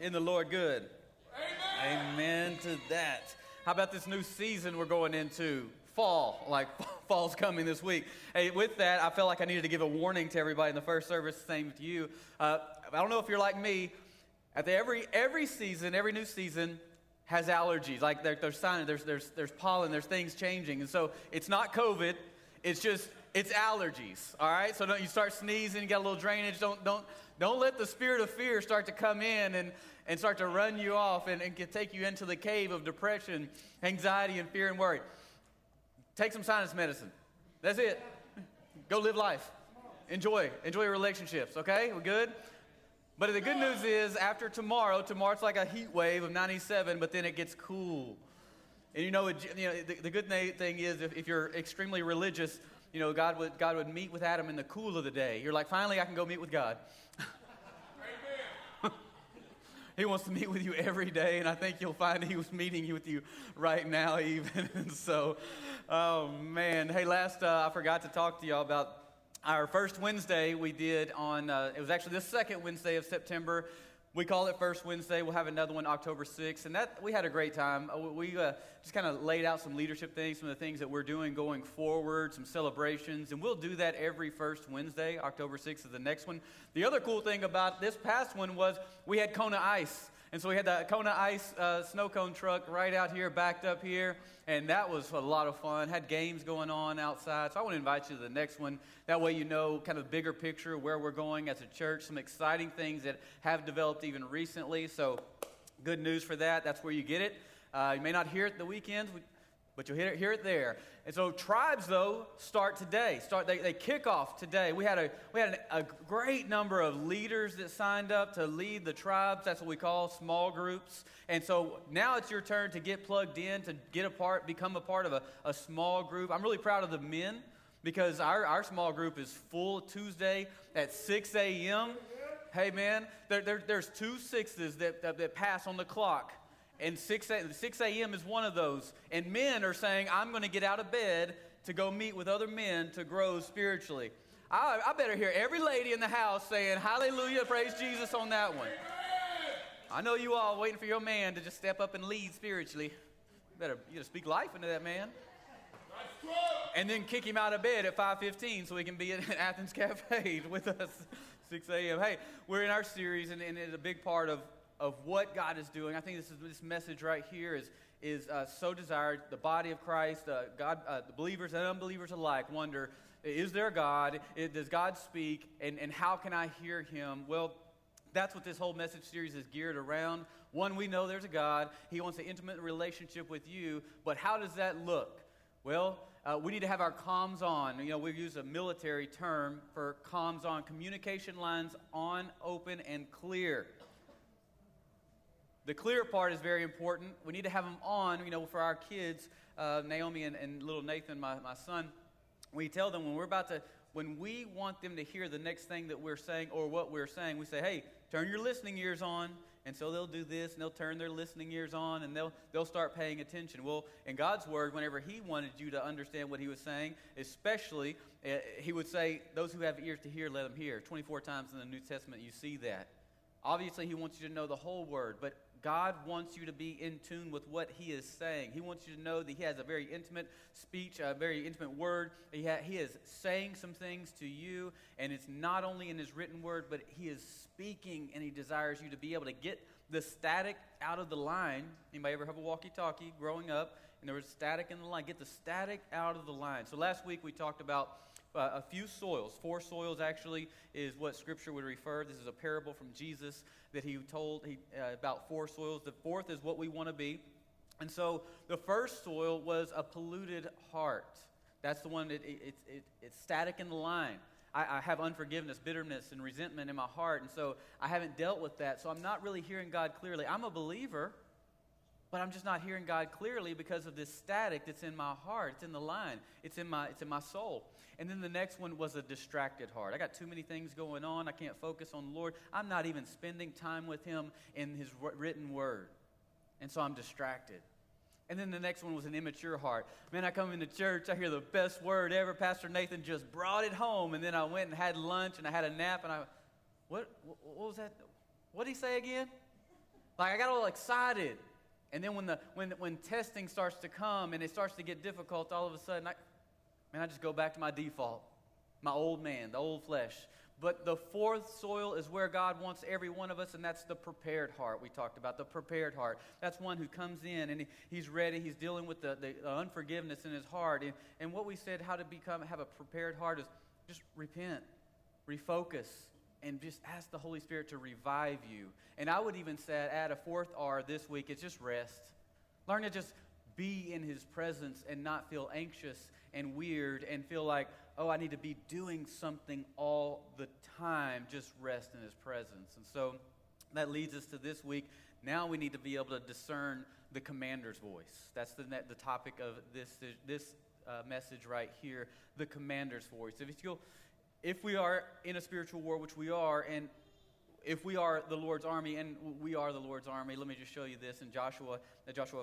in the Lord good. Amen. Amen to that. How about this new season we're going into? Fall, like fall's coming this week. Hey, with that, I felt like I needed to give a warning to everybody in the first service, same with you. I don't know if you're like me. At every season, every new season has allergies. Like there's signs, there's pollen, there's things changing. And so it's not COVID, it's allergies. All right? So don't you start sneezing, you got a little drainage. Don't let the spirit of fear start to come in and start to run you off and can take you into the cave of depression, anxiety, and fear and worry. Take some sinus medicine. That's it. Go live life. Enjoy your relationships, okay? We're good? But the good news is, after tomorrow's like a heat wave of 97, but then it gets cool. And the good thing is, if you're extremely religious, God would meet with Adam in the cool of the day. You're like, finally, I can go meet with God. He wants to meet with you every day, and I think you'll find he was meeting with you right now even. And so, oh, man. Hey, I forgot to talk to y'all about our first Wednesday we did on, it was actually the second Wednesday of September. We call it First Wednesday. We'll have another one October 6th, and we had a great time. We just kind of laid out some leadership things, some of the things that we're doing going forward, some celebrations, and we'll do that every first Wednesday. October 6th is the next one. The other cool thing about this past one was we had Kona Ice, and so we had the Kona Ice snow cone truck right out here, backed up here, and that was a lot of fun. Had games going on outside, so I want to invite you to the next one. That way you know kind of bigger picture where we're going as a church, some exciting things that have developed even recently, so good news for that. That's where you get it. You may not hear it the weekends, but you'll hear it there. And so tribes, though, start today. They kick off today. We had a great number of leaders that signed up to lead the tribes. That's what we call small groups. And so now it's your turn to get plugged in, to become a part of a small group. I'm really proud of the men because our small group is full Tuesday at 6 a.m., Hey, man, there's 2 6s that pass on the clock, and 6 a.m. is one of those. And men are saying, I'm going to get out of bed to go meet with other men to grow spiritually. I better hear every lady in the house saying, hallelujah, praise Jesus on that one. I know you all waiting for your man to just step up and lead spiritually. You better speak life into that man. And then kick him out of bed at 5:15 so he can be at Athens Cafe with us. 6 a.m. Hey, we're in our series, and it's a big part of what God is doing. I think this message right here is so desired. The body of Christ, the believers and unbelievers alike wonder, is there a God? Does God speak? And how can I hear him? Well, that's what this whole message series is geared around. One, we know there's a God. He wants an intimate relationship with you, but how does that look? Well, we need to have our comms on. We use a military term for comms on. Communication lines on, open, and clear. The clear part is very important. We need to have them on, for our kids, Naomi and little Nathan, my son. We tell them when we want them to hear the next thing that we're saying or what we're saying, we say, hey, turn your listening ears on. And so they'll do this, and they'll turn their listening ears on, and they'll start paying attention. Well, in God's Word, whenever he wanted you to understand what he was saying, especially, he would say, those who have ears to hear, let them hear. 24 times in the New Testament, you see that. Obviously, he wants you to know the whole Word, but God wants you to be in tune with what he is saying. He wants you to know that he has a very intimate speech, a very intimate word. He is saying some things to you, and it's not only in his written word, but he is speaking, and he desires you to be able to get the static out of the line. Anybody ever have a walkie-talkie growing up, and there was static in the line? Get the static out of the line. So last week we talked about a few soils. 4 soils actually is what Scripture would refer. This is a parable from Jesus that he told about 4 soils. The 4th is what we want to be. And so the first soil was a polluted heart. That's the one that it's static in the line. I have unforgiveness, bitterness, and resentment in my heart, and so I haven't dealt with that. So I'm not really hearing God clearly. I'm a believer, but I'm just not hearing God clearly because of this static that's in my heart. It's in the line. It's in my soul. And then the next one was a distracted heart. I got too many things going on. I can't focus on the Lord. I'm not even spending time with him in his written word. And so I'm distracted. And then the next one was an immature heart. Man, I come into church, I hear the best word ever. Pastor Nathan just brought it home. And then I went and had lunch and I had a nap. And what was that? What did he say again? Like, I got all excited. And then when testing starts to come and it starts to get difficult, all of a sudden, I just go back to my default, my old man, the old flesh. But the fourth soil is where God wants every one of us, and that's the prepared heart we talked about, the prepared heart. That's one who comes in, and he's ready. He's dealing with the unforgiveness in his heart. And what we said, how to have a prepared heart is just repent, refocus, and just ask the Holy Spirit to revive you. And I would even say, add a fourth R this week. It's just rest. Learn to just be in his presence and not feel anxious and weird and feel like, oh, I need to be doing something all the time. Just rest in his presence. And so that leads us to this week. Now we need to be able to discern the commander's voice. That's the topic of this message right here, the commander's voice. If we are in a spiritual war, which we are, and if we are the Lord's army, and we are the Lord's army, let me just show you this in Joshua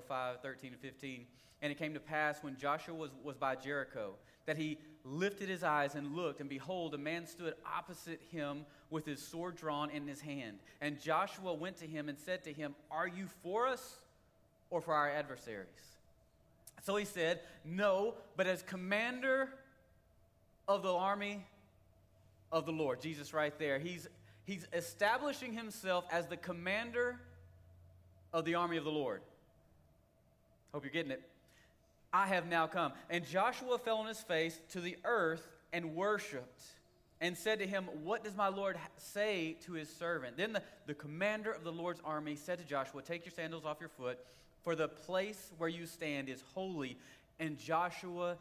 5, 13 and 15. And it came to pass when Joshua was by Jericho, that he lifted his eyes and looked, and behold, a man stood opposite him with his sword drawn in his hand. And Joshua went to him and said to him, "Are you for us or for our adversaries?" So he said, "No, but as commander of the army of the Lord," Jesus right there. He's establishing himself as the commander of the army of the Lord. Hope you're getting it. "I have now come." And Joshua fell on his face to the earth and worshipped and said to him, "What does my Lord say to his servant?" Then the commander of the Lord's army said to Joshua, "Take your sandals off your foot, for the place where you stand is holy." And Joshua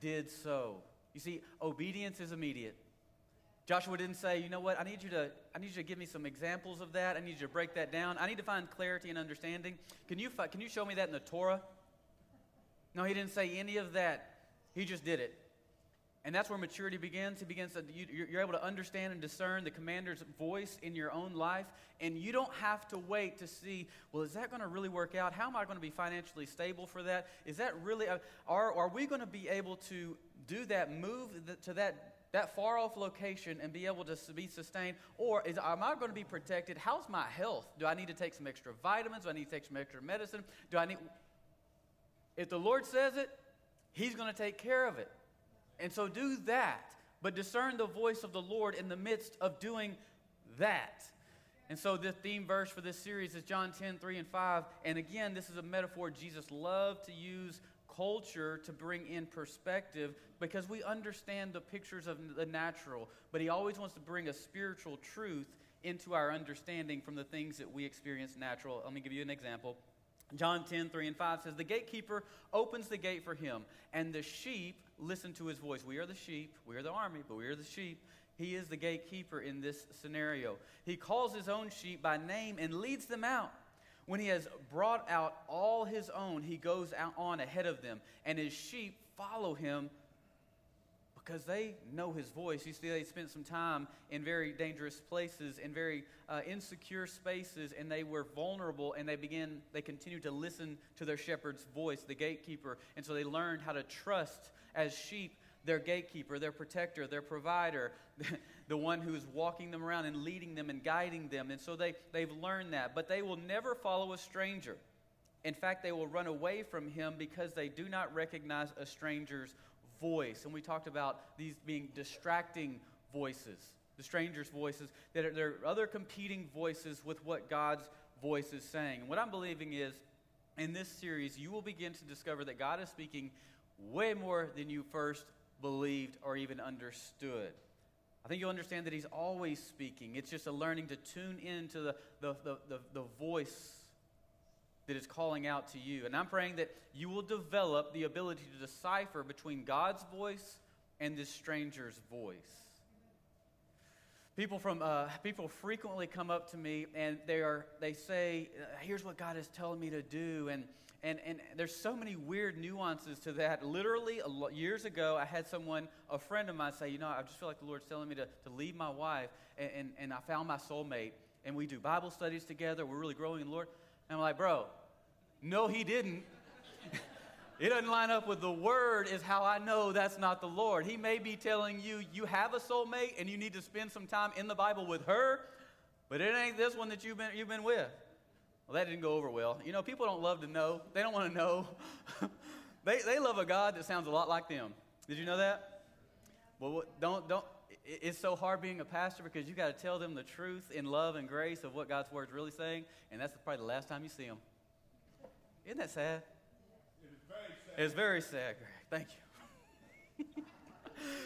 did so. You see, obedience is immediate. Joshua didn't say, "You know what, I need you to give me some examples of that. I need you to break that down. I need to find clarity and understanding. Can you show me that in the Torah?" No, he didn't say any of that. He just did it. And that's where maturity begins. He begins to, you're able to understand and discern the commander's voice in your own life. And you don't have to wait to see, well, is that going to really work out? How am I going to be financially stable for that? Is that really, are we going to be able to do that, move to that far-off location and be able to be sustained? Or am I going to be protected? How's my health? Do I need to take some extra vitamins? Do I need to take some extra medicine? If the Lord says it, he's going to take care of it. And so do that, but discern the voice of the Lord in the midst of doing that. And so the theme verse for this series is John 10, 3 and 5. And again, this is a metaphor Jesus loved to use culture to bring in perspective, because we understand the pictures of the natural, but he always wants to bring a spiritual truth into our understanding from the things that we experience natural. Let me give you an example. John 10, 3 and 5 says, "The gatekeeper opens the gate for him, and the sheep listen to his voice." We are the sheep. We are the army, but we are the sheep. He is the gatekeeper in this scenario. "He calls his own sheep by name and leads them out. When he has brought out all his own, he goes out on ahead of them, and his sheep follow him because they know his voice." You see, they spent some time in very dangerous places, in very insecure spaces, and they were vulnerable, and they continued to listen to their shepherd's voice, the gatekeeper. And so they learned how to trust as sheep their gatekeeper, their protector, their provider, the one who is walking them around and leading them and guiding them. And so they've learned that. "But they will never follow a stranger. In fact, they will run away from him because they do not recognize a stranger's voice." And we talked about these being distracting voices, the stranger's voices, that there are other competing voices with what God's voice is saying. And what I'm believing is, in this series, you will begin to discover that God is speaking way more than you first believed or even understood. I think you'll understand that he's always speaking. It's just a learning to tune in to the voice that is calling out to you. And I'm praying that you will develop the ability to decipher between God's voice and this stranger's voice. People frequently come up to me and they say, "Here's what God is telling me to do," and there's so many weird nuances to that. Literally, years ago, I had a friend of mine say, "You know, I just feel like the Lord's telling me to leave my wife, and I found my soulmate, and we do Bible studies together. We're really growing in the Lord." And I'm like, "Bro, no, he didn't." It doesn't line up with the word is how I know that's not the Lord. He may be telling you, you have a soulmate, and you need to spend some time in the Bible with her, but it ain't this one that you've been with. Well, that didn't go over well. You know, people don't love to know. They don't want to know. They love a God that sounds a lot like them. Did you know that? Well, don't. It's so hard being a pastor because you got to tell them the truth in love and grace of what God's word is really saying, and that's probably the last time you see them. Isn't that sad? It's very sad, Greg. Thank you.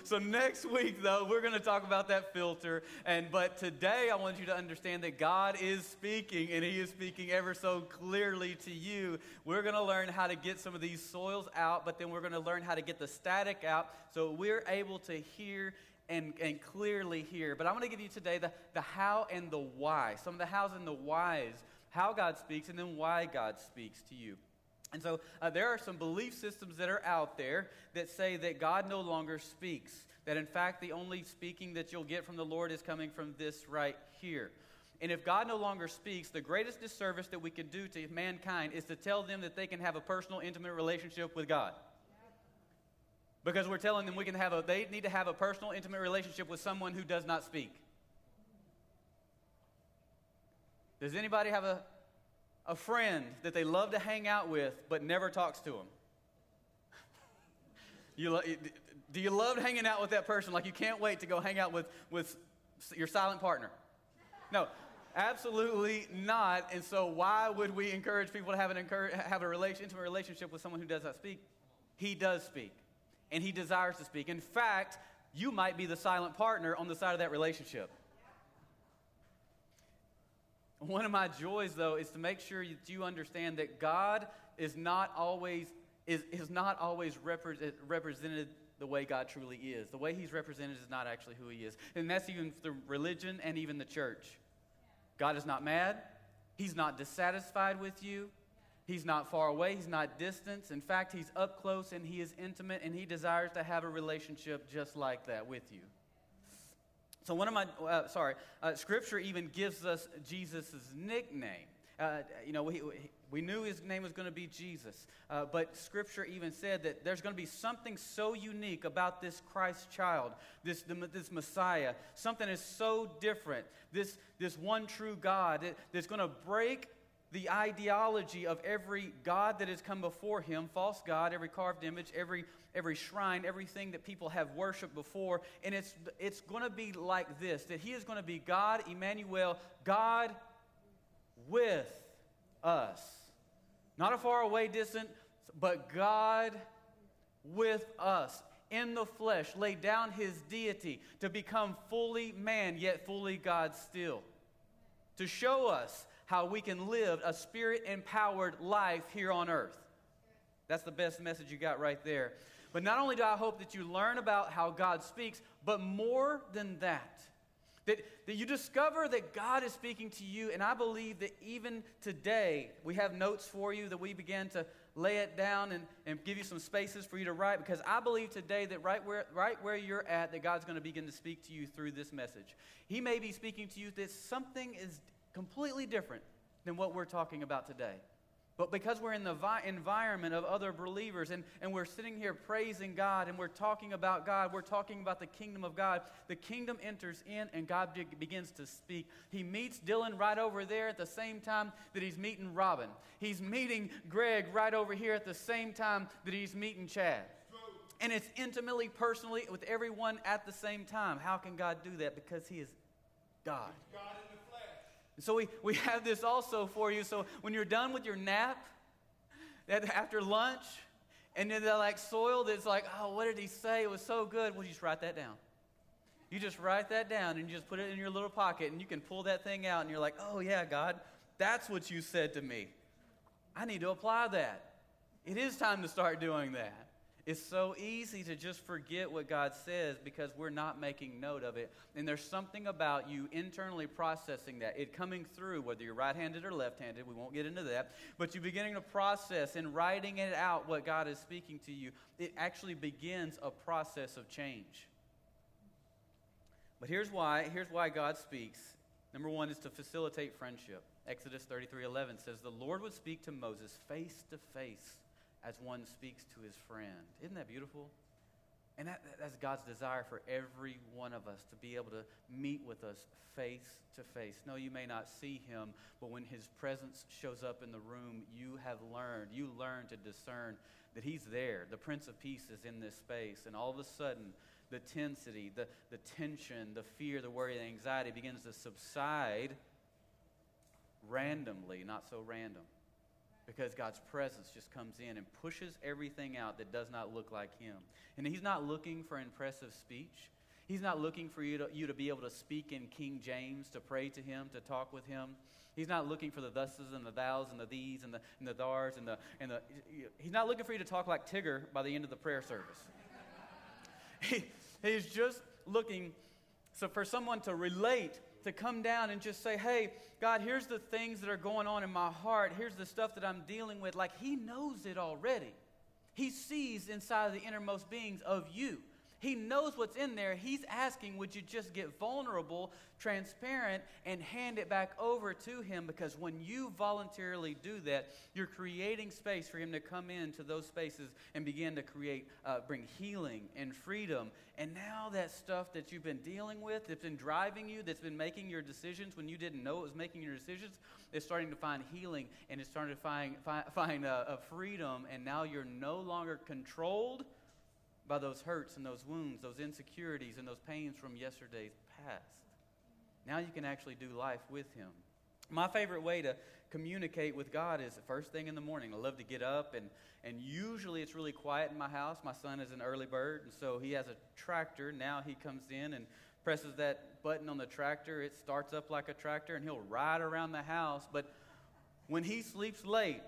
So next week, though, we're going to talk about that filter. But today, I want you to understand that God is speaking, and he is speaking ever so clearly to you. We're going to learn how to get some of these soils out, but then we're going to learn how to get the static out so we're able to hear and clearly hear. But I'm going to give you today the how and the why, some of the hows and the whys, how God speaks and then why God speaks to you. And so there are some belief systems that are out there that say that God no longer speaks, that in fact the only speaking that you'll get from the Lord is coming from this right here. And if God no longer speaks, the greatest disservice that we can do to mankind is to tell them that they can have a personal, intimate relationship with God. Because we're telling them they need to have a personal, intimate relationship with someone who does not speak. Does anybody have a friend that they love to hang out with but never talks to them? Do you love hanging out with that person? Like you can't wait to go hang out with your silent partner? No, absolutely not. And so why would we encourage people to have an intimate relationship with someone who does not speak? He does speak. And he desires to speak. In fact, you might be the silent partner on the side of that relationship. One of my joys, though, is to make sure that you understand that God is not always represented the way God truly is. The way he's represented is not actually who he is. And that's even through religion and even the church. God is not mad. He's not dissatisfied with you. He's not far away. He's not distant. In fact, he's up close and he is intimate, and he desires to have a relationship just like that with you. So Scripture even gives us Jesus' nickname. We knew his name was going to be Jesus, but Scripture even said that there's going to be something so unique about this Christ child, this Messiah. Something is so different, this one true God that's going to break the ideology of every god that has come before him, false god, every carved image, every shrine, everything that people have worshipped before. And it's going to be like this, that he is going to be God, Emmanuel, God with us. Not a far away distant, but God with us in the flesh, laid down his deity to become fully man, yet fully God still, to show us how we can live a spirit-empowered life here on earth. That's the best message you got right there. But not only do I hope that you learn about how God speaks, but more than that you discover that God is speaking to you. And I believe that even today, we have notes for you that we began to lay it down and give you some spaces for you to write, because I believe today that right where you're at, that God's going to begin to speak to you through this message. He may be speaking to you that something is completely different than what we're talking about today. But because we're in the environment of other believers and we're sitting here praising God and we're talking about God, we're talking about the kingdom of God, the kingdom enters in and God begins to speak. He meets Dylan right over there at the same time that he's meeting Robin. He's meeting Greg right over here at the same time that he's meeting Chad. And it's intimately, personally, with everyone at the same time. How can God do that? Because he is God. He's God in the flesh. So we have this also for you. So when you're done with your nap, after lunch, and then they're like soil that's like, oh, what did he say? It was so good. Well, you just write that down. You just write that down and you just put it in your little pocket, and you can pull that thing out and you're like, oh, yeah, God, that's what you said to me. I need to apply that. It is time to start doing that. It's so easy to just forget what God says because we're not making note of it. And there's something about you internally processing that. It coming through, whether you're right-handed or left-handed. We won't get into that. But you're beginning to process and writing it out what God is speaking to you. It actually begins a process of change. But here's why God speaks. Number one is to facilitate friendship. Exodus 33:11 says, the Lord would speak to Moses face to face, as one speaks to his friend. Isn't that beautiful? And that's God's desire for every one of us, to be able to meet with us face to face. No, you may not see him, but when his presence shows up in the room, you learn to discern that he's there. The Prince of Peace is in this space. And all of a sudden, the tensity, the tension, the fear, the worry, the anxiety begins to subside randomly, not so random, because God's presence just comes in and pushes everything out that does not look like him. And he's not looking for impressive speech. He's not looking for you to be able to speak in King James, to pray to him, to talk with him. He's not looking for the thuses and the thous and the these and the thars and the. He's not looking for you to talk like Tigger by the end of the prayer service. He's just looking for someone to relate, to come down and just say, hey, God, here's the things that are going on in my heart. Here's the stuff that I'm dealing with. Like, he knows it already. He sees inside of the innermost beings of you. He knows what's in there. He's asking, would you just get vulnerable, transparent, and hand it back over to him? Because when you voluntarily do that, you're creating space for him to come into those spaces and begin to bring healing and freedom. And now that stuff that you've been dealing with, that's been driving you, that's been making your decisions when you didn't know it was making your decisions, it's starting to find healing, and it's starting to find freedom. And now you're no longer controlled by those hurts and those wounds, those insecurities and those pains from yesterday's past. Now you can actually do life with him. My favorite way to communicate with God is the first thing in the morning. I love to get up, and usually it's really quiet in my house. My son is an early bird, and so he has a tractor. Now he comes in and presses that button on the tractor. It starts up like a tractor, and he'll ride around the house. But when he sleeps late,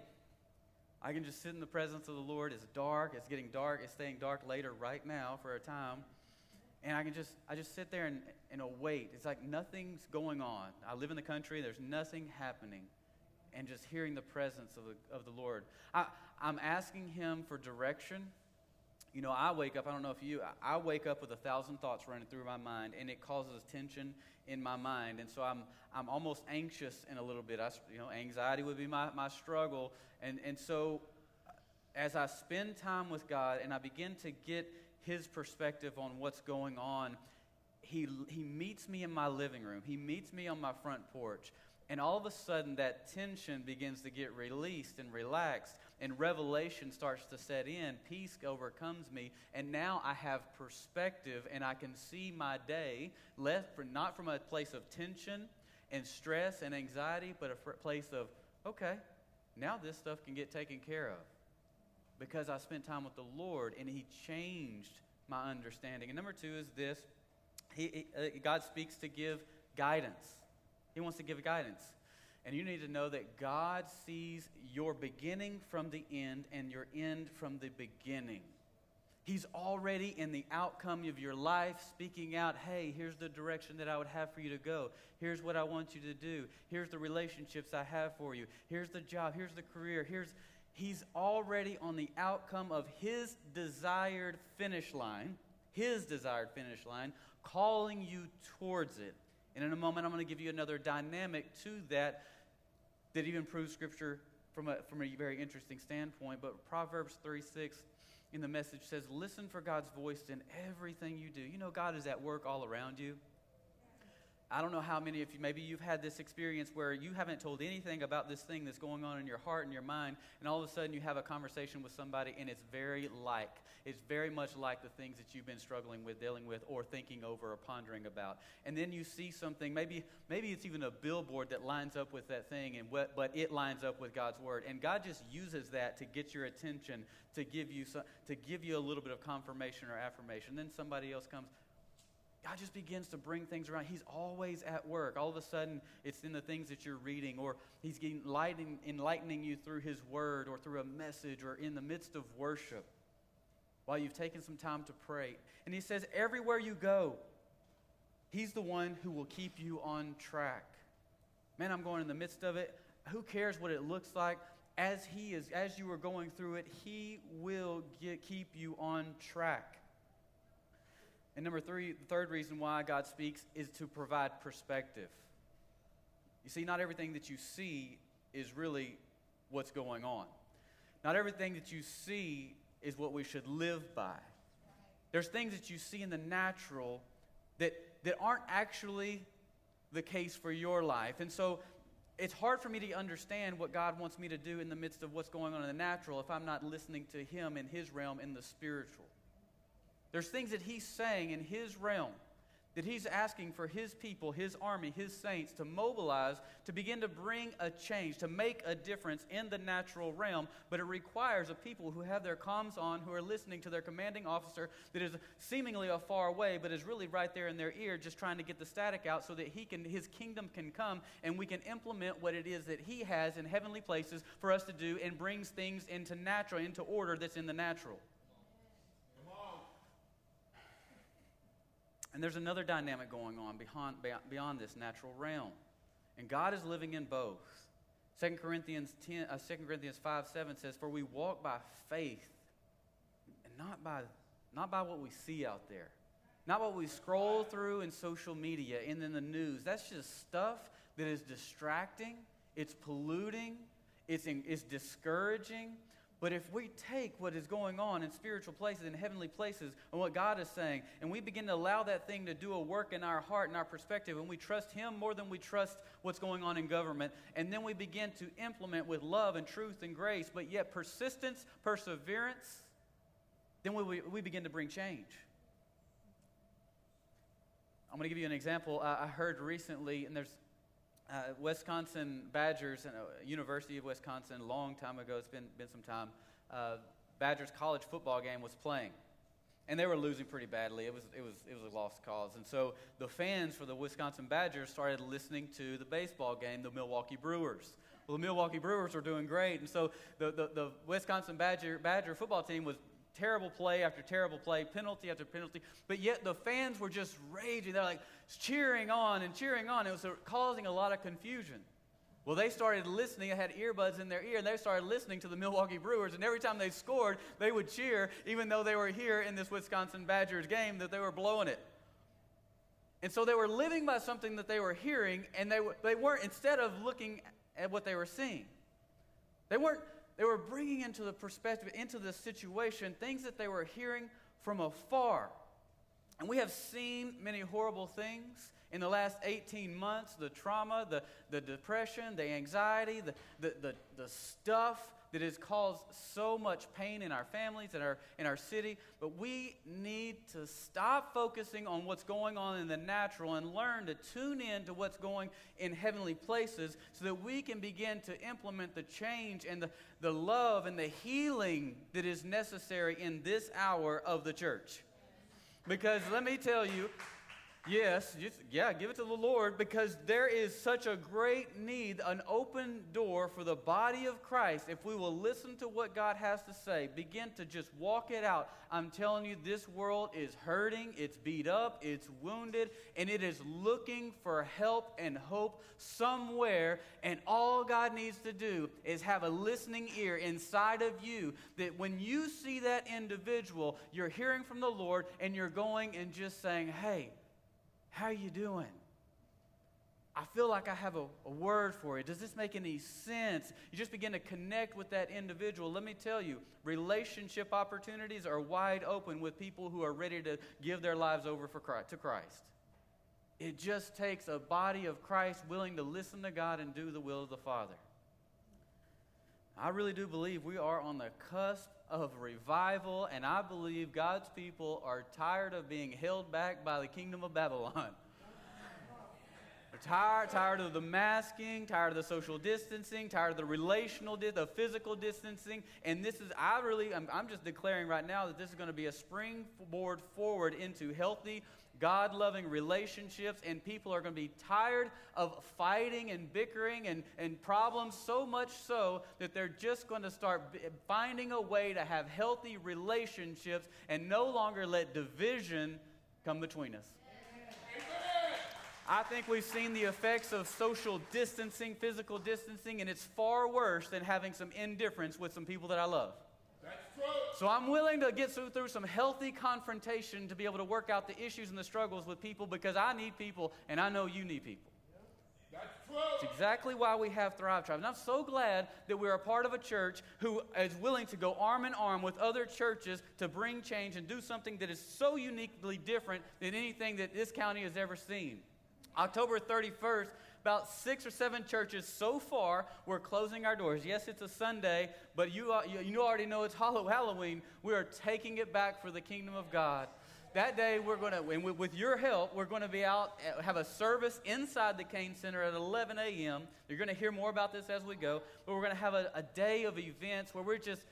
I can just sit in the presence of the Lord. It's dark. It's getting dark. It's staying dark later right now for a time. And I just sit there and await. It's like nothing's going on. I live in the country. There's nothing happening. And just hearing the presence of the Lord. I'm asking him for direction. You know, I wake up, I don't know if you, I wake up with 1,000 thoughts running through my mind, and it causes tension in my mind. And so I'm almost anxious in a little bit. Anxiety would be my struggle. And so as I spend time with God and I begin to get his perspective on what's going on, he meets me in my living room. He meets me on my front porch. And all of a sudden, that tension begins to get released and relaxed, and revelation starts to set in. Peace overcomes me, and now I have perspective, and I can see my day not from a place of tension and stress and anxiety, but a place of, okay, now this stuff can get taken care of because I spent time with the Lord, and he changed my understanding. And number two is this. God speaks to give guidance. He wants to give guidance. And you need to know that God sees your beginning from the end and your end from the beginning. He's already in the outcome of your life speaking out, hey, here's the direction that I would have for you to go. Here's what I want you to do. Here's the relationships I have for you. Here's the job. Here's the career. He's already on the outcome of his desired finish line, calling you towards it. And in a moment, I'm going to give you another dynamic to that even proves Scripture from a very interesting standpoint. But Proverbs 3:6 in the Message says, listen for God's voice in everything you do. You know, God is at work all around you. I don't know how many of you, maybe you've had this experience where you haven't told anything about this thing that's going on in your heart and your mind, and all of a sudden you have a conversation with somebody, and it's very much like the things that you've been struggling with, dealing with, or thinking over or pondering about. And then you see something, maybe it's even a billboard that lines up with that thing, but it lines up with God's Word. And God just uses that to get your attention, to give you a little bit of confirmation or affirmation. Then somebody else comes. God just begins to bring things around. He's always at work. All of a sudden, it's in the things that you're reading, or he's enlightening you through his word or through a message or in the midst of worship while you've taken some time to pray. And he says, everywhere you go, he's the one who will keep you on track. Man, I'm going in the midst of it. Who cares what it looks like? As you are going through it, he will keep you on track. And number three, the third reason why God speaks is to provide perspective. You see, not everything that you see is really what's going on. Not everything that you see is what we should live by. There's things that you see in the natural that aren't actually the case for your life. And so it's hard for me to understand what God wants me to do in the midst of what's going on in the natural if I'm not listening to him in his realm in the spiritual. There's things that he's saying in his realm, that he's asking for his people, his army, his saints to mobilize, to begin to bring a change, to make a difference in the natural realm. But it requires a people who have their comms on, who are listening to their commanding officer that is seemingly far away, but is really right there in their ear, just trying to get the static out so that his kingdom can come and we can implement what it is that he has in heavenly places for us to do, and brings things into order that's in the natural. And there's another dynamic going on beyond this natural realm. And God is living in both. 2 Corinthians 5:7 says, "For we walk by faith, and not by what we see out there. Not what we scroll through in social media and in the news. That's just stuff that is distracting. It's polluting. It's discouraging. But if we take what is going on in spiritual places, in heavenly places, and what God is saying, and we begin to allow that thing to do a work in our heart and our perspective, and we trust him more than we trust what's going on in government, and then we begin to implement with love and truth and grace, but yet persistence, perseverance, then we begin to bring change. I'm going to give you an example. I heard recently, and there's Wisconsin Badgers, and University of Wisconsin, a long time ago, it's been some time, Badgers college football game was playing, and they were losing pretty badly. It was a lost cause, and so the fans for the Wisconsin Badgers started listening to the baseball game, the Milwaukee Brewers. Well, the Milwaukee Brewers were doing great, and so the Wisconsin Badger football team was terrible play after terrible play, penalty after penalty, but yet the fans were just raging. They're like cheering on and cheering on. It was causing a lot of confusion. Well, they started listening. They had earbuds in their ear, and they started listening to the Milwaukee Brewers, and every time they scored, they would cheer, even though they were here in this Wisconsin Badgers game that they were blowing it. And so they were living by something that they were hearing, and they weren't, instead of looking at what they were seeing, they were bringing into the perspective, into the situation, things that they were hearing from afar. And we have seen many horrible things in the last 18 months, the trauma, the depression, the anxiety, the stuff that has caused so much pain in our families, in our city. But we need to stop focusing on what's going on in the natural and learn to tune in to what's going in heavenly places so that we can begin to implement the change and the love and the healing that is necessary in this hour of the church. Because let me tell you, give it to the Lord, because there is such a great need, an open door for the body of Christ. If we will listen to what God has to say, begin to just walk it out. I'm telling you, this world is hurting, it's beat up, it's wounded, and it is looking for help and hope somewhere. And all God needs to do is have a listening ear inside of you, that when you see that individual, you're hearing from the Lord, and you're going and just saying, "Hey, how are you doing? I feel like I have a word for you. Does this make any sense?" You just begin to connect with that individual. Let me tell you, relationship opportunities are wide open with people who are ready to give their lives over to Christ. It just takes a body of Christ willing to listen to God and do the will of the Father. I really do believe we are on the cusp of revival, and I believe God's people are tired of being held back by the kingdom of Babylon. They're tired of the masking, tired of the social distancing, tired of the relational, the physical distancing, and I'm just declaring right now that this is going to be a springboard forward into healthy, God-loving relationships, and people are going to be tired of fighting and bickering and problems, so much so that they're just going to start finding a way to have healthy relationships and no longer let division come between us. I think we've seen the effects of social distancing, physical distancing, and it's far worse than having some indifference with some people that I love. So I'm willing to get through some healthy confrontation to be able to work out the issues and the struggles with people, because I need people, and I know you need people. That's exactly why we have Thrive Tribe. And I'm so glad that we're a part of a church who is willing to go arm in arm with other churches to bring change and do something that is so uniquely different than anything that this county has ever seen. October 31st, about 6 or 7 churches so far, we're closing our doors. Yes, it's a Sunday, but you already know it's Halloween. We are taking it back for the kingdom of God. That day, we're going to, and with your help, we're going to be out, have a service inside the Cain Center at 11 a.m. You're going to hear more about this as we go, but we're going to have a day of events where we're just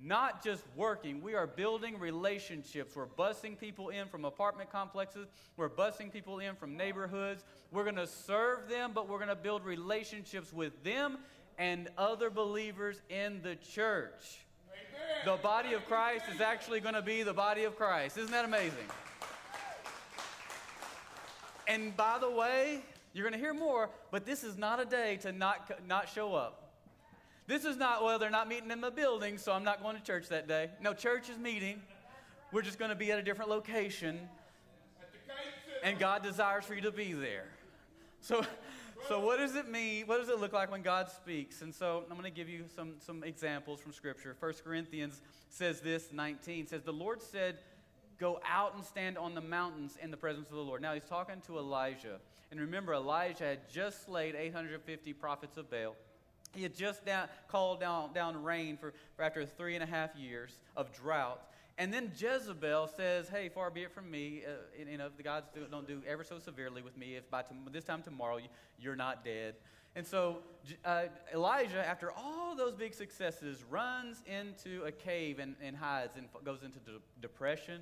not just working. We are building relationships. We're busing people in from apartment complexes. We're busing people in from neighborhoods. We're going to serve them, but we're going to build relationships with them and other believers in the church. Amen. The body of Christ is actually going to be the body of Christ. Isn't that amazing? And by the way, you're going to hear more, but this is not a day to not show up. This is not, well, they're not meeting in the building, so I'm not going to church that day. No, church is meeting. We're just going to be at a different location. And God desires for you to be there. So what does it mean? What does it look like when God speaks? And so I'm going to give you some examples from Scripture. 1 Corinthians says this, 19, says, the Lord said, go out and stand on the mountains in the presence of the Lord. Now he's talking to Elijah. And remember, Elijah had just slain 850 prophets of Baal. He had just called down rain for after 3.5 years of drought. And then Jezebel says, hey, far be it from me. The gods don't do ever so severely with me if by this time tomorrow you're not dead. And so Elijah, after all those big successes, runs into a cave and hides and goes into depression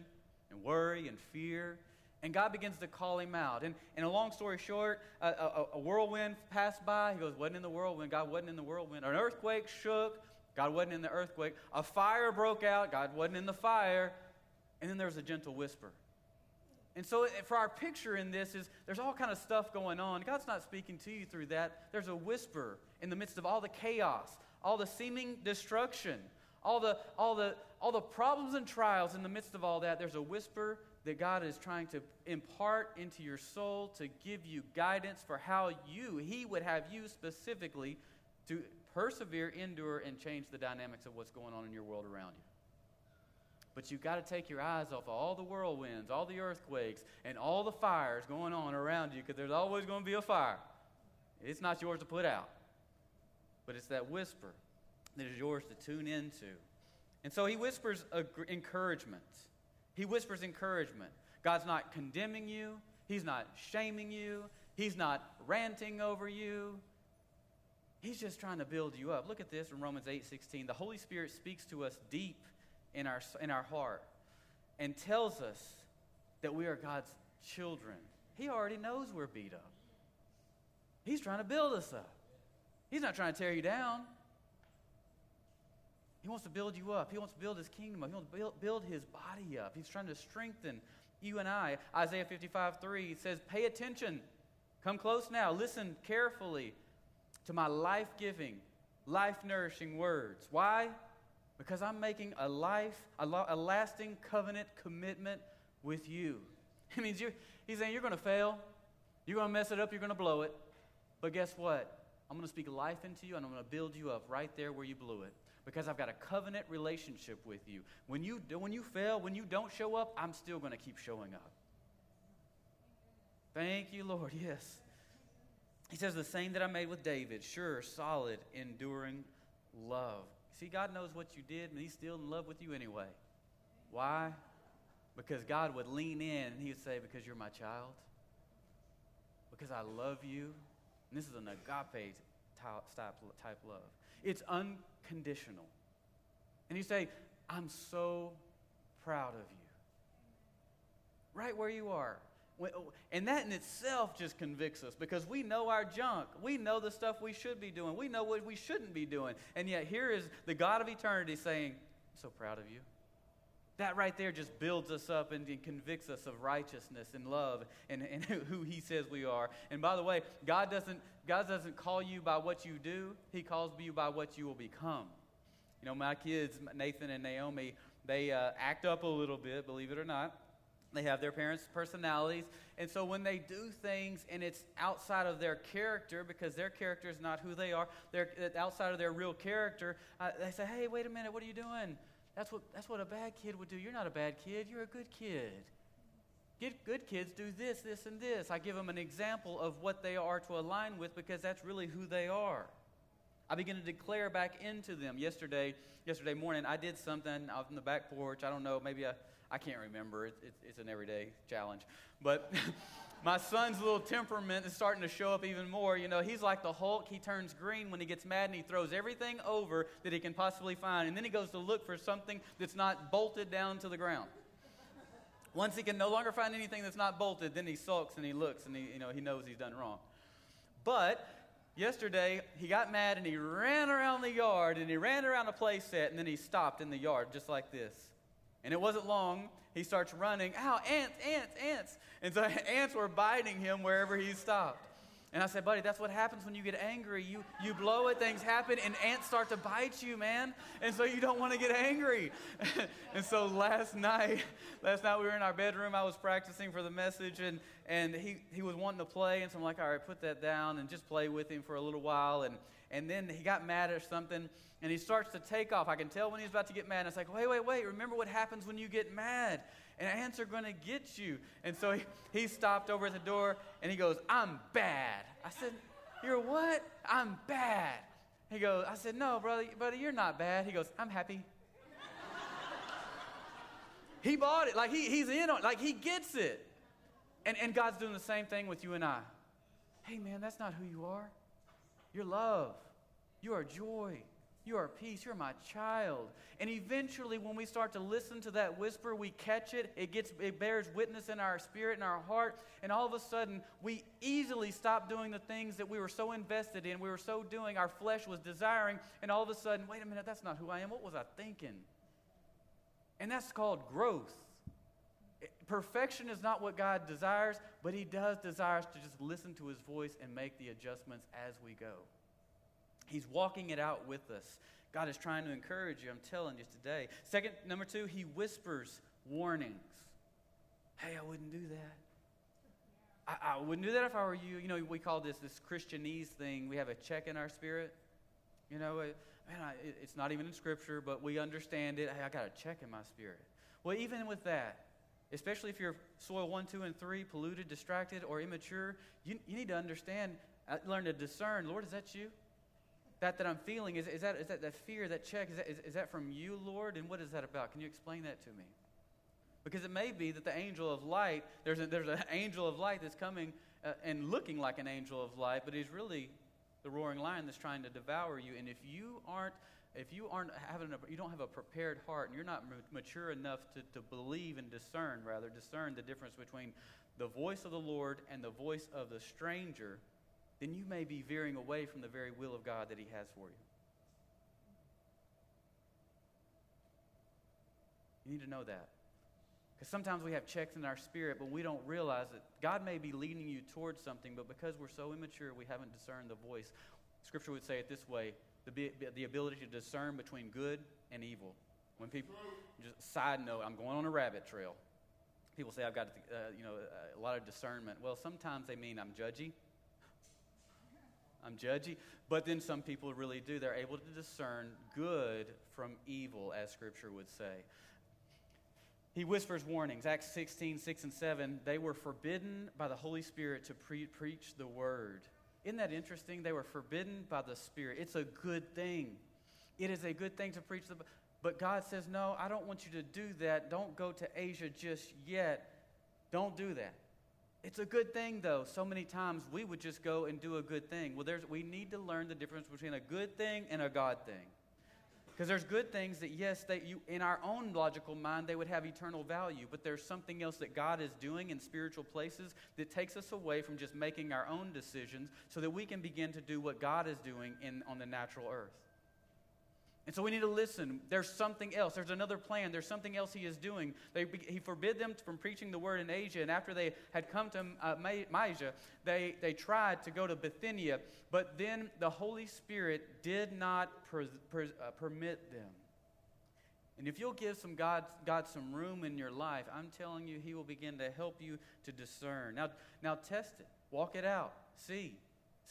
and worry and fear. And God begins to call him out. And a long story short, a whirlwind passed by. He goes, wasn't in the whirlwind. God wasn't in the whirlwind. An earthquake shook. God wasn't in the earthquake. A fire broke out. God wasn't in the fire. And then there was a gentle whisper. And so for our picture in this is there's all kind of stuff going on. God's not speaking to you through that. There's a whisper in the midst of all the chaos, all the seeming destruction, all the problems and trials in the midst of all that. There's a whisper that God is trying to impart into your soul to give you guidance for how He would have you specifically to persevere, endure, and change the dynamics of what's going on in your world around you. But you've got to take your eyes off of all the whirlwinds, all the earthquakes, and all the fires going on around you, because there's always going to be a fire. It's not yours to put out, but it's that whisper that is yours to tune into. And so He whispers encouragement. He whispers encouragement. God's not condemning you. He's not shaming you. He's not ranting over you. He's just trying to build you up. Look at this from Romans 8:16. The Holy Spirit speaks to us deep in our heart and tells us that we are God's children. He already knows we're beat up. He's trying to build us up. He's not trying to tear you down. He wants to build you up. He wants to build His kingdom up. He wants to build His body up. He's trying to strengthen you and I. Isaiah 55:3 says, pay attention. Come close now. Listen carefully to my life-giving, life-nourishing words. Why? Because I'm making a lasting covenant commitment with you. It means he's saying you're going to fail. You're going to mess it up. You're going to blow it. But guess what? I'm going to speak life into you, and I'm going to build you up right there where you blew it. Because I've got a covenant relationship with you. When you fail, when you don't show up, I'm still going to keep showing up. Thank you, Lord, yes. He says, the same that I made with David, sure, solid, enduring love. See, God knows what you did, and He's still in love with you anyway. Why? Because God would lean in, and He would say, because you're my child, because I love you. And this is an agape type love. It's unconditional. And you say, I'm so proud of you. Right where you are. And that in itself just convicts us, because we know our junk. We know the stuff we should be doing. We know what we shouldn't be doing. And yet here is the God of eternity saying, I'm so proud of you. That right there just builds us up and convicts us of righteousness and love and who He says we are. And by the way, God doesn't call you by what you do. He calls you by what you will become. You know, my kids, Nathan and Naomi, they act up a little bit, believe it or not. They have their parents' personalities. And so when they do things and it's outside of their character, because their character is not who they are, they're outside of their real character, they say, hey, wait a minute, what are you doing? That's what a bad kid would do. You're not a bad kid. You're a good kid. Good kids do this, this, and this. I give them an example of what they are to align with because that's really who they are. I begin to declare back into them. Yesterday morning, I did something out on the back porch. I don't know, maybe I can't remember. It's an everyday challenge. But my son's little temperament is starting to show up even more. You know, he's like the Hulk. He turns green when he gets mad, and he throws everything over that he can possibly find. And then he goes to look for something that's not bolted down to the ground. Once he can no longer find anything that's not bolted, then he sulks and he looks and he knows he's done wrong. But yesterday, he got mad and he ran around the yard and he ran around a play set and then he stopped in the yard just like this. And it wasn't long. He starts running. Ow, ants, ants, ants. And so ants were biting him wherever he stopped. And I said, buddy, that's what happens when you get angry. You blow it, things happen, and ants start to bite you, man. And so you don't want to get angry. And so last night we were in our bedroom. I was practicing for the message, and he was wanting to play. And so I'm like, all right, put that down and just play with him for a little while. And then he got mad or something, and he starts to take off. I can tell when he's about to get mad. And it's like, wait, remember what happens when you get mad. And ants are going to get you. And so he stopped over at the door, and he goes, I'm bad. I said, you're what? I'm bad. He goes, I said, no, brother, you're not bad. He goes, I'm happy. He bought it. Like, he's in on it. Like, he gets it. And God's doing the same thing with you and I. Hey, man, that's not who you are. You're love. You are joy. You are peace. You're my child. And eventually, when we start to listen to that whisper, we catch it. It bears witness in our spirit and our heart. And all of a sudden, we easily stop doing the things that we were so invested in. We were so doing. Our flesh was desiring. And all of a sudden, wait a minute, that's not who I am. What was I thinking? And that's called growth. Perfection is not what God desires, but He does desire us to just listen to His voice and make the adjustments as we go. He's walking it out with us. God is trying to encourage you, I'm telling you today. Second, number two, He whispers warnings. Hey, I wouldn't do that. I wouldn't do that if I were you. You know, we call this Christianese thing. We have a check in our spirit. You know, it's not even in Scripture, but we understand it. Hey, I got a check in my spirit. Well, even with that, especially if you're soil 1, 2, and 3, polluted, distracted, or immature, you need to understand, learn to discern. Lord, is that you? That I'm feeling, is that fear, that check, is that from you, Lord? And what is that about? Can you explain that to me? Because it may be that the angel of light, there's an angel of light that's coming and looking like an angel of light, but he's really the roaring lion that's trying to devour you. And if you don't have a prepared heart and you're not mature enough to believe and discern the difference between the voice of the Lord and the voice of the stranger, then you may be veering away from the very will of God that He has for you. You need to know that. Because sometimes we have checks in our spirit, but we don't realize that God may be leading you towards something, but because we're so immature, we haven't discerned the voice. Scripture would say it this way, the ability to discern between good and evil. When people, just side note, I'm going on a rabbit trail. People say I've got a lot of discernment. Well, sometimes they mean I'm judgy, but then some people really do. They're able to discern good from evil, as Scripture would say. He whispers warnings. Acts 16:6 and 7, they were forbidden by the Holy Spirit to preach the word. Isn't that interesting? They were forbidden by the Spirit. It's a good thing. It is a good thing to preach the word. But God says, no, I don't want you to do that. Don't go to Asia just yet. Don't do that. It's a good thing, though. So many times we would just go and do a good thing. Well, we need to learn the difference between a good thing and a God thing. Because there's good things that, yes, in our own logical mind, they would have eternal value. But there's something else that God is doing in spiritual places that takes us away from just making our own decisions so that we can begin to do what God is doing on the natural earth. And so we need to listen. There's something else. There's another plan. There's something else He is doing. He forbid them from preaching the word in Asia. And after they had come to Mysia, they tried to go to Bithynia. But then the Holy Spirit did not permit them. And if you'll give some God some room in your life, I'm telling you, he will begin to help you to discern. Now test it. Walk it out. See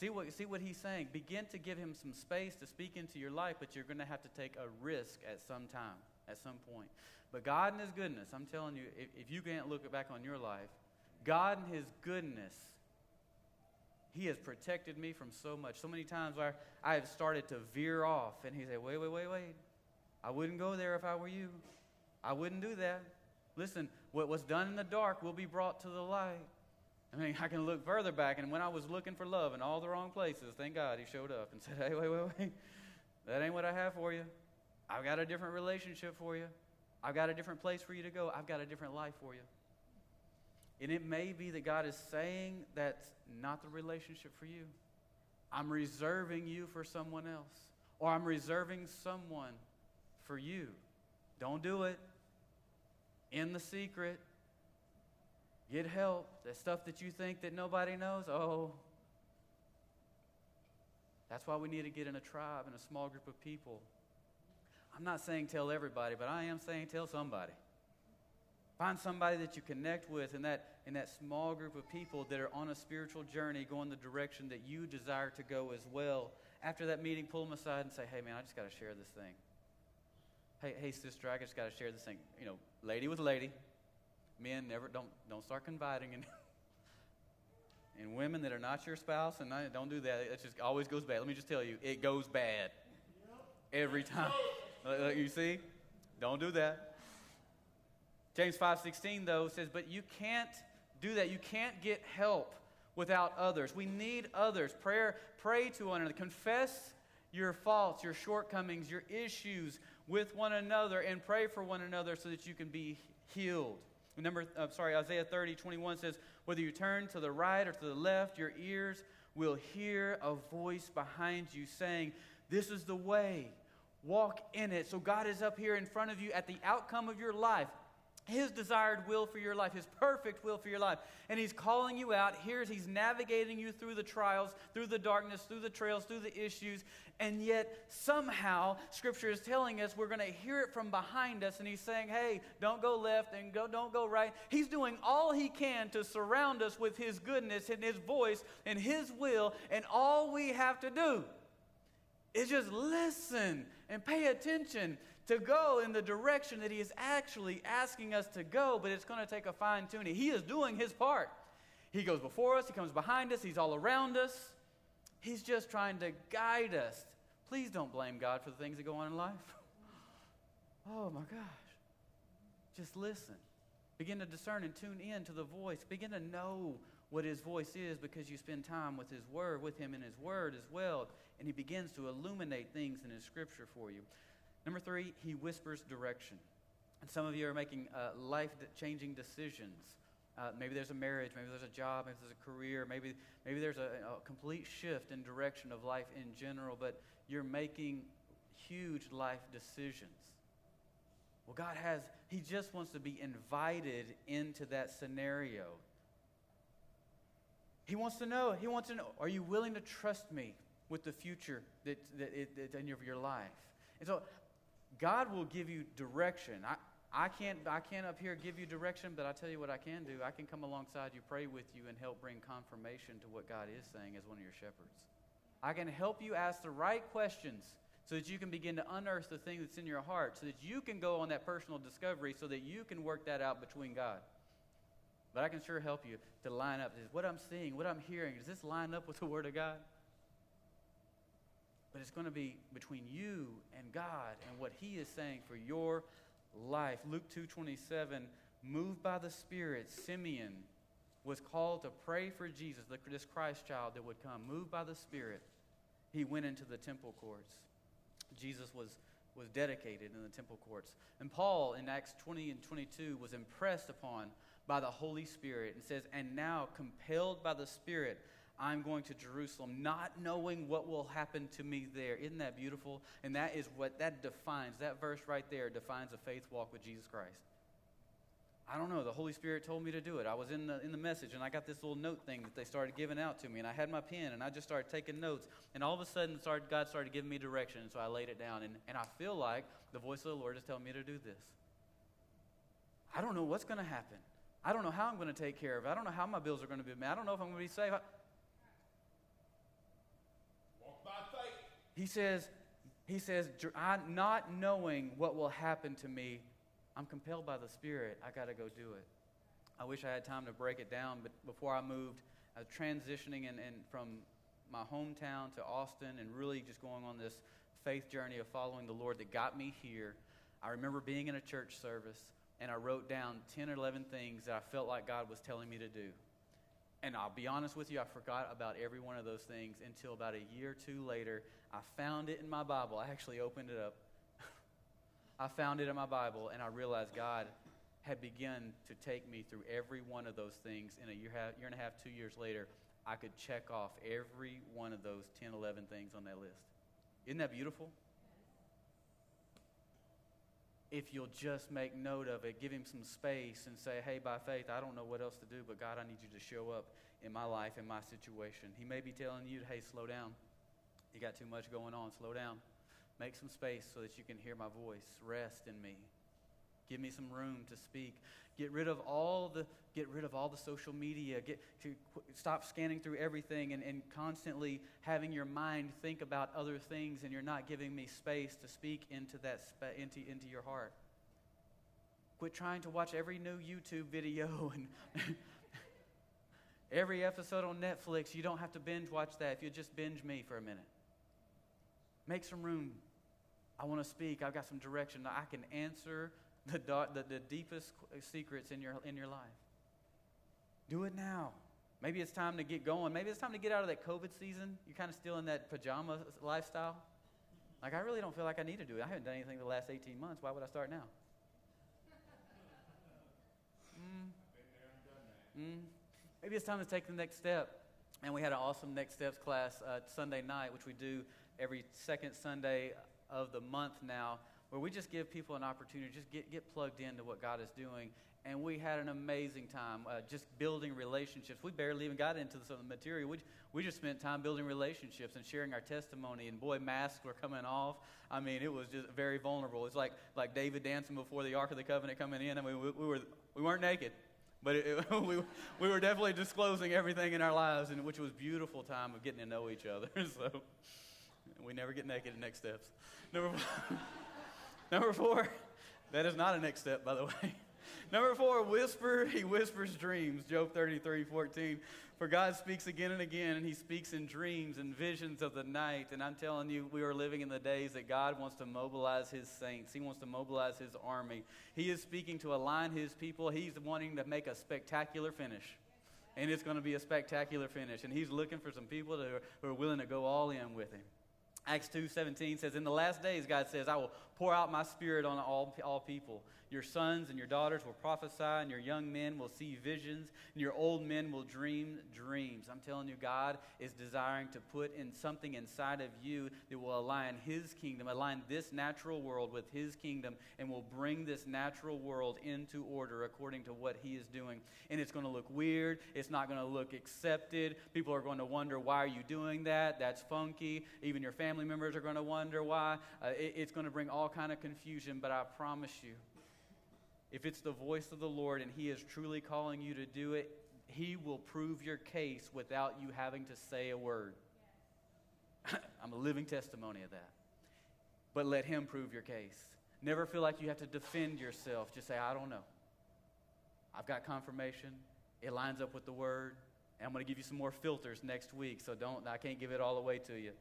what he's saying. Begin to give him some space to speak into your life, but you're going to have to take a risk at some time, at some point. But God in his goodness, I'm telling you, if you can't look back on your life, God in his goodness, he has protected me from so much. So many times where I have started to veer off, and he said, wait. I wouldn't go there if I were you. I wouldn't do that. Listen, what was done in the dark will be brought to the light. I mean, I can look further back, and when I was looking for love in all the wrong places, thank God he showed up and said, hey, wait. That ain't what I have for you. I've got a different relationship for you. I've got a different place for you to go. I've got a different life for you. And it may be that God is saying that's not the relationship for you. I'm reserving you for someone else, or I'm reserving someone for you. Don't do it. In the secret. Get help. That stuff that you think that nobody knows, oh. That's why we need to get in a tribe and a small group of people. I'm not saying tell everybody, but I am saying tell somebody. Find somebody that you connect with in that small group of people that are on a spiritual journey going the direction that you desire to go as well. After that meeting, pull them aside and say, hey, man, I just got to share this thing. Hey, sister, I just got to share this thing. You know, lady with lady. Men, never don't start confiding in and women that are not your spouse, and don't do that. It just always goes bad. Let me just tell you, it goes bad every time. You see? Don't do that. James 5:16, though, says, but you can't do that. You can't get help without others. We need others. Pray to one another. Confess your faults, your shortcomings, your issues with one another, and pray for one another so that you can be healed. Isaiah 30:21 says, whether you turn to the right or to the left, your ears will hear a voice behind you saying, this is the way, walk in it. So God is up here in front of you at the outcome of your life, his desired will for your life, his perfect will for your life. And he's calling you out. He's navigating you through the trials, through the darkness, through the trails, through the issues. And yet somehow Scripture is telling us we're going to hear it from behind us. And he's saying, hey, don't go left and don't go right. He's doing all he can to surround us with his goodness and his voice and his will. And all we have to do is just listen and pay attention to go in the direction that he is actually asking us to go, but it's going to take a fine tuning. He is doing his part. He goes before us. He comes behind us. He's all around us. He's just trying to guide us. Please don't blame God for the things that go on in life. Oh, my gosh. Just listen. Begin to discern and tune in to the voice. Begin to know what his voice is because you spend time with his word, with him in his word as well, and he begins to illuminate things in his Scripture for you. Number three, he whispers direction. And some of you are making life-changing decisions. Maybe there's a marriage, maybe there's a job, maybe there's a career, maybe there's a complete shift in direction of life in general, but you're making huge life decisions. Well, God he just wants to be invited into that scenario. He wants to know, are you willing to trust me with the future that's in your life? And so, God will give you direction. I can't up here give you direction, but I tell you what I can do. I can come alongside you, pray with you, and help bring confirmation to what God is saying as one of your shepherds. I can help you ask the right questions so that you can begin to unearth the thing that's in your heart, so that you can go on that personal discovery, so that you can work that out between God. But I can sure help you to line up. What I'm seeing, what I'm hearing, does this line up with the Word of God? But it's going to be between you and God and what he is saying for your life. Luke 2:27, moved by the Spirit, Simeon was called to pray for Jesus, this Christ child that would come. Moved by the Spirit, he went into the temple courts. Jesus was dedicated in the temple courts. And Paul in Acts 20:22 was impressed upon by the Holy Spirit and says, and now compelled by the Spirit, I'm going to Jerusalem, not knowing what will happen to me there. Isn't that beautiful? And that is what that defines. That verse right there defines a faith walk with Jesus Christ. I don't know, the Holy Spirit told me to do it. I was in the message, and I got this little note thing that they started giving out to me, and I had my pen, and I just started taking notes, and all of a sudden, God started giving me direction, so I laid it down, and I feel like the voice of the Lord is telling me to do this. I don't know what's going to happen. I don't know how I'm going to take care of it. I don't know how my bills are going to be met. I don't know if I'm going to be safe. Walk by faith. He says, I'm not knowing what will happen to me, I'm compelled by the Spirit. I got to go do it. I wish I had time to break it down, but before I moved, I was transitioning and from my hometown to Austin and really just going on this faith journey of following the Lord that got me here. I remember being in a church service, and I wrote down 10 or 11 things that I felt like God was telling me to do. And I'll be honest with you, I forgot about every one of those things until about a year or two later. I found it in my Bible. I actually opened it up. I found it in my Bible, and I realized God had begun to take me through every one of those things. And a year and a half, 2 years later, I could check off every one of those 10, 11 things on that list. Isn't that beautiful? If you'll just make note of it, give him some space and say, hey, by faith, I don't know what else to do, but God, I need you to show up in my life, in my situation. He may be telling you, hey, slow down. You got too much going on. Slow down. Make some space so that you can hear my voice. Rest in me. Give me some room to speak. Get rid of all the social media. Stop scanning through everything and constantly having your mind think about other things, and you're not giving me space to speak into your heart. Quit trying to watch every new YouTube video and every episode on Netflix. You don't have to binge watch that. If you just binge me for a minute. Make some room. I want to speak. I've got some direction. I can answer the deepest secrets in your life. Do it now. Maybe it's time to get going. Maybe it's time to get out of that COVID season. You're kind of still in that pajama lifestyle. Like, I really don't feel like I need to do it. I haven't done anything the last 18 months. Why would I start now? Maybe it's time to take the next step. And we had an awesome Next Steps class Sunday night, which we do every second Sunday of the month now, where we just give people an opportunity to just get plugged into what God is doing. And we had an amazing time just building relationships. We barely even got into some of the material. We just spent time building relationships and sharing our testimony. And, boy, masks were coming off. I mean, it was just very vulnerable. It's like David dancing before the Ark of the Covenant coming in. I mean, we weren't naked. But we were definitely disclosing everything in our lives, and which was a beautiful time of getting to know each other. So we never get naked in Next Steps. Number four, that is not a next step, by the way. Number four, he whispers dreams. Job 33:14. For God speaks again and again, and he speaks in dreams and visions of the night. And I'm telling you, we are living in the days that God wants to mobilize his saints. He wants to mobilize his army. He is speaking to align his people. He's wanting to make a spectacular finish. And it's going to be a spectacular finish. And he's looking for some people who are willing to go all in with him. Acts 2:17 says, in the last days, God says, I will pour out my spirit on all people. Your sons and your daughters will prophesy, and your young men will see visions, and your old men will dream dreams. I'm telling you, God is desiring to put in something inside of you that will align his kingdom, align this natural world with his kingdom, and will bring this natural world into order according to what he is doing. And it's going to look weird. It's not going to look accepted. People are going to wonder, why are you doing that? That's funky. Even your family members are going to wonder why. It's going to bring all kind of confusion, but I promise you, if it's the voice of the Lord and he is truly calling you to do it, he will prove your case without you having to say a word. I'm a living testimony of that. But let him prove your case. Never feel like you have to defend yourself. Just say, I don't know. I've got confirmation. It lines up with the word. And I'm going to give you some more filters next week, so I can't give it all away to you.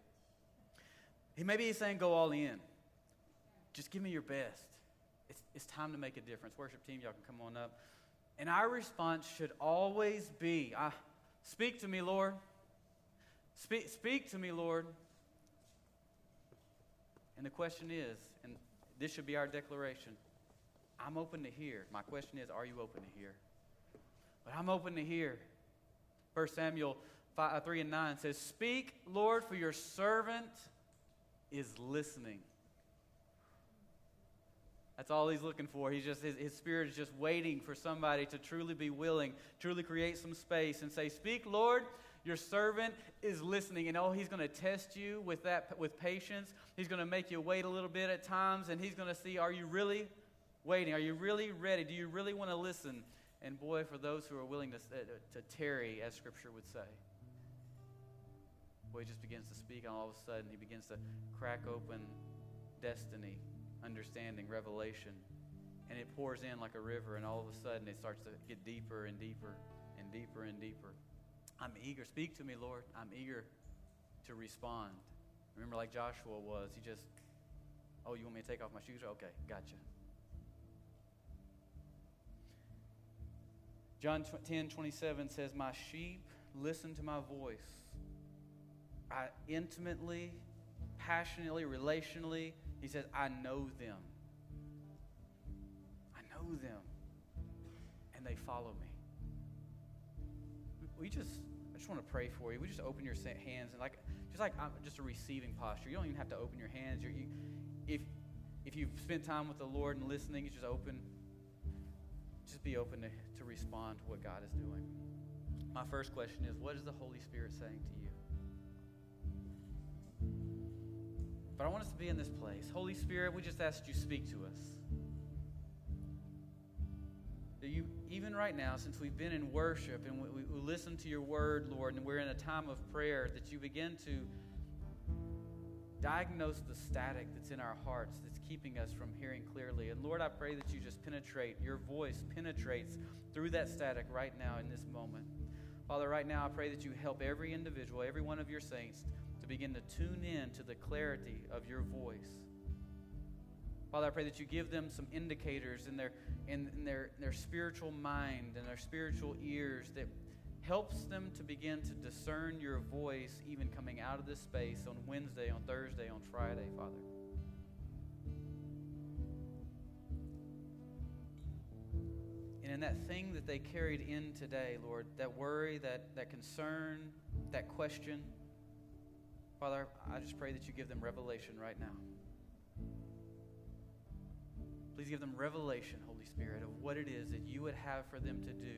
Maybe he's saying go all in. Just give me your best. It's time to make a difference. Worship team, y'all can come on up. And our response should always be, speak to me, Lord. Speak to me, Lord. And the question is, and this should be our declaration, I'm open to hear. My question is, are you open to hear? But I'm open to hear. 1 Samuel 3:9 says, speak, Lord, for your servant is listening. That's all he's looking for. He's just, his spirit is just waiting for somebody to truly be willing, truly create some space and say, "Speak, Lord, your servant is listening." And oh, he's going to test you with that, with patience. He's going to make you wait a little bit at times, and he's going to see, are you really waiting? Are you really ready? Do you really want to listen? And boy, for those who are willing to tarry, as Scripture would say, boy, he just begins to speak, and all of a sudden he begins to crack open destiny, understanding, revelation, and it pours in like a river, and all of a sudden it starts to get deeper and deeper and deeper and deeper. I'm eager. Speak to me, Lord. I'm eager to respond. Remember, like Joshua was, he just, oh, you want me to take off my shoes? Okay, gotcha. John 10:27 says, "My sheep listen to my voice." I intimately, passionately, relationally, he says, I know them. I know them. And they follow me. I just want to pray for you. We just open your hands, and just a receiving posture. You don't even have to open your hands. If you've spent time with the Lord and listening, you just open. Just be open to respond to what God is doing. My first question is, what is the Holy Spirit saying to you? But I want us to be in this place. Holy Spirit, we just asked you to speak to us. That you, even right now, since we've been in worship and we listen to your word, Lord, and we're in a time of prayer, that you begin to diagnose the static that's in our hearts that's keeping us from hearing clearly. And Lord, I pray that you just penetrate, your voice penetrates through that static right now in this moment. Father, right now I pray that you help every individual, every one of your saints, begin to tune in to the clarity of your voice. Father, I pray that you give them some indicators in their spiritual mind and their spiritual ears that helps them to begin to discern your voice even coming out of this space on Wednesday, on Thursday, on Friday, Father. And in that thing that they carried in today, Lord, that worry, that concern, that question, Father, I just pray that you give them revelation right now. Please give them revelation, Holy Spirit, of what it is that you would have for them to do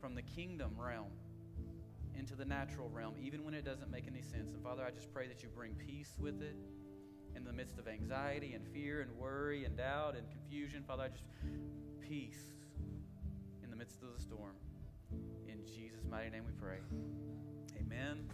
from the kingdom realm into the natural realm, even when it doesn't make any sense. And Father, I just pray that you bring peace with it in the midst of anxiety and fear and worry and doubt and confusion. Father, I just peace in the midst of the storm. In Jesus' mighty name we pray. Amen.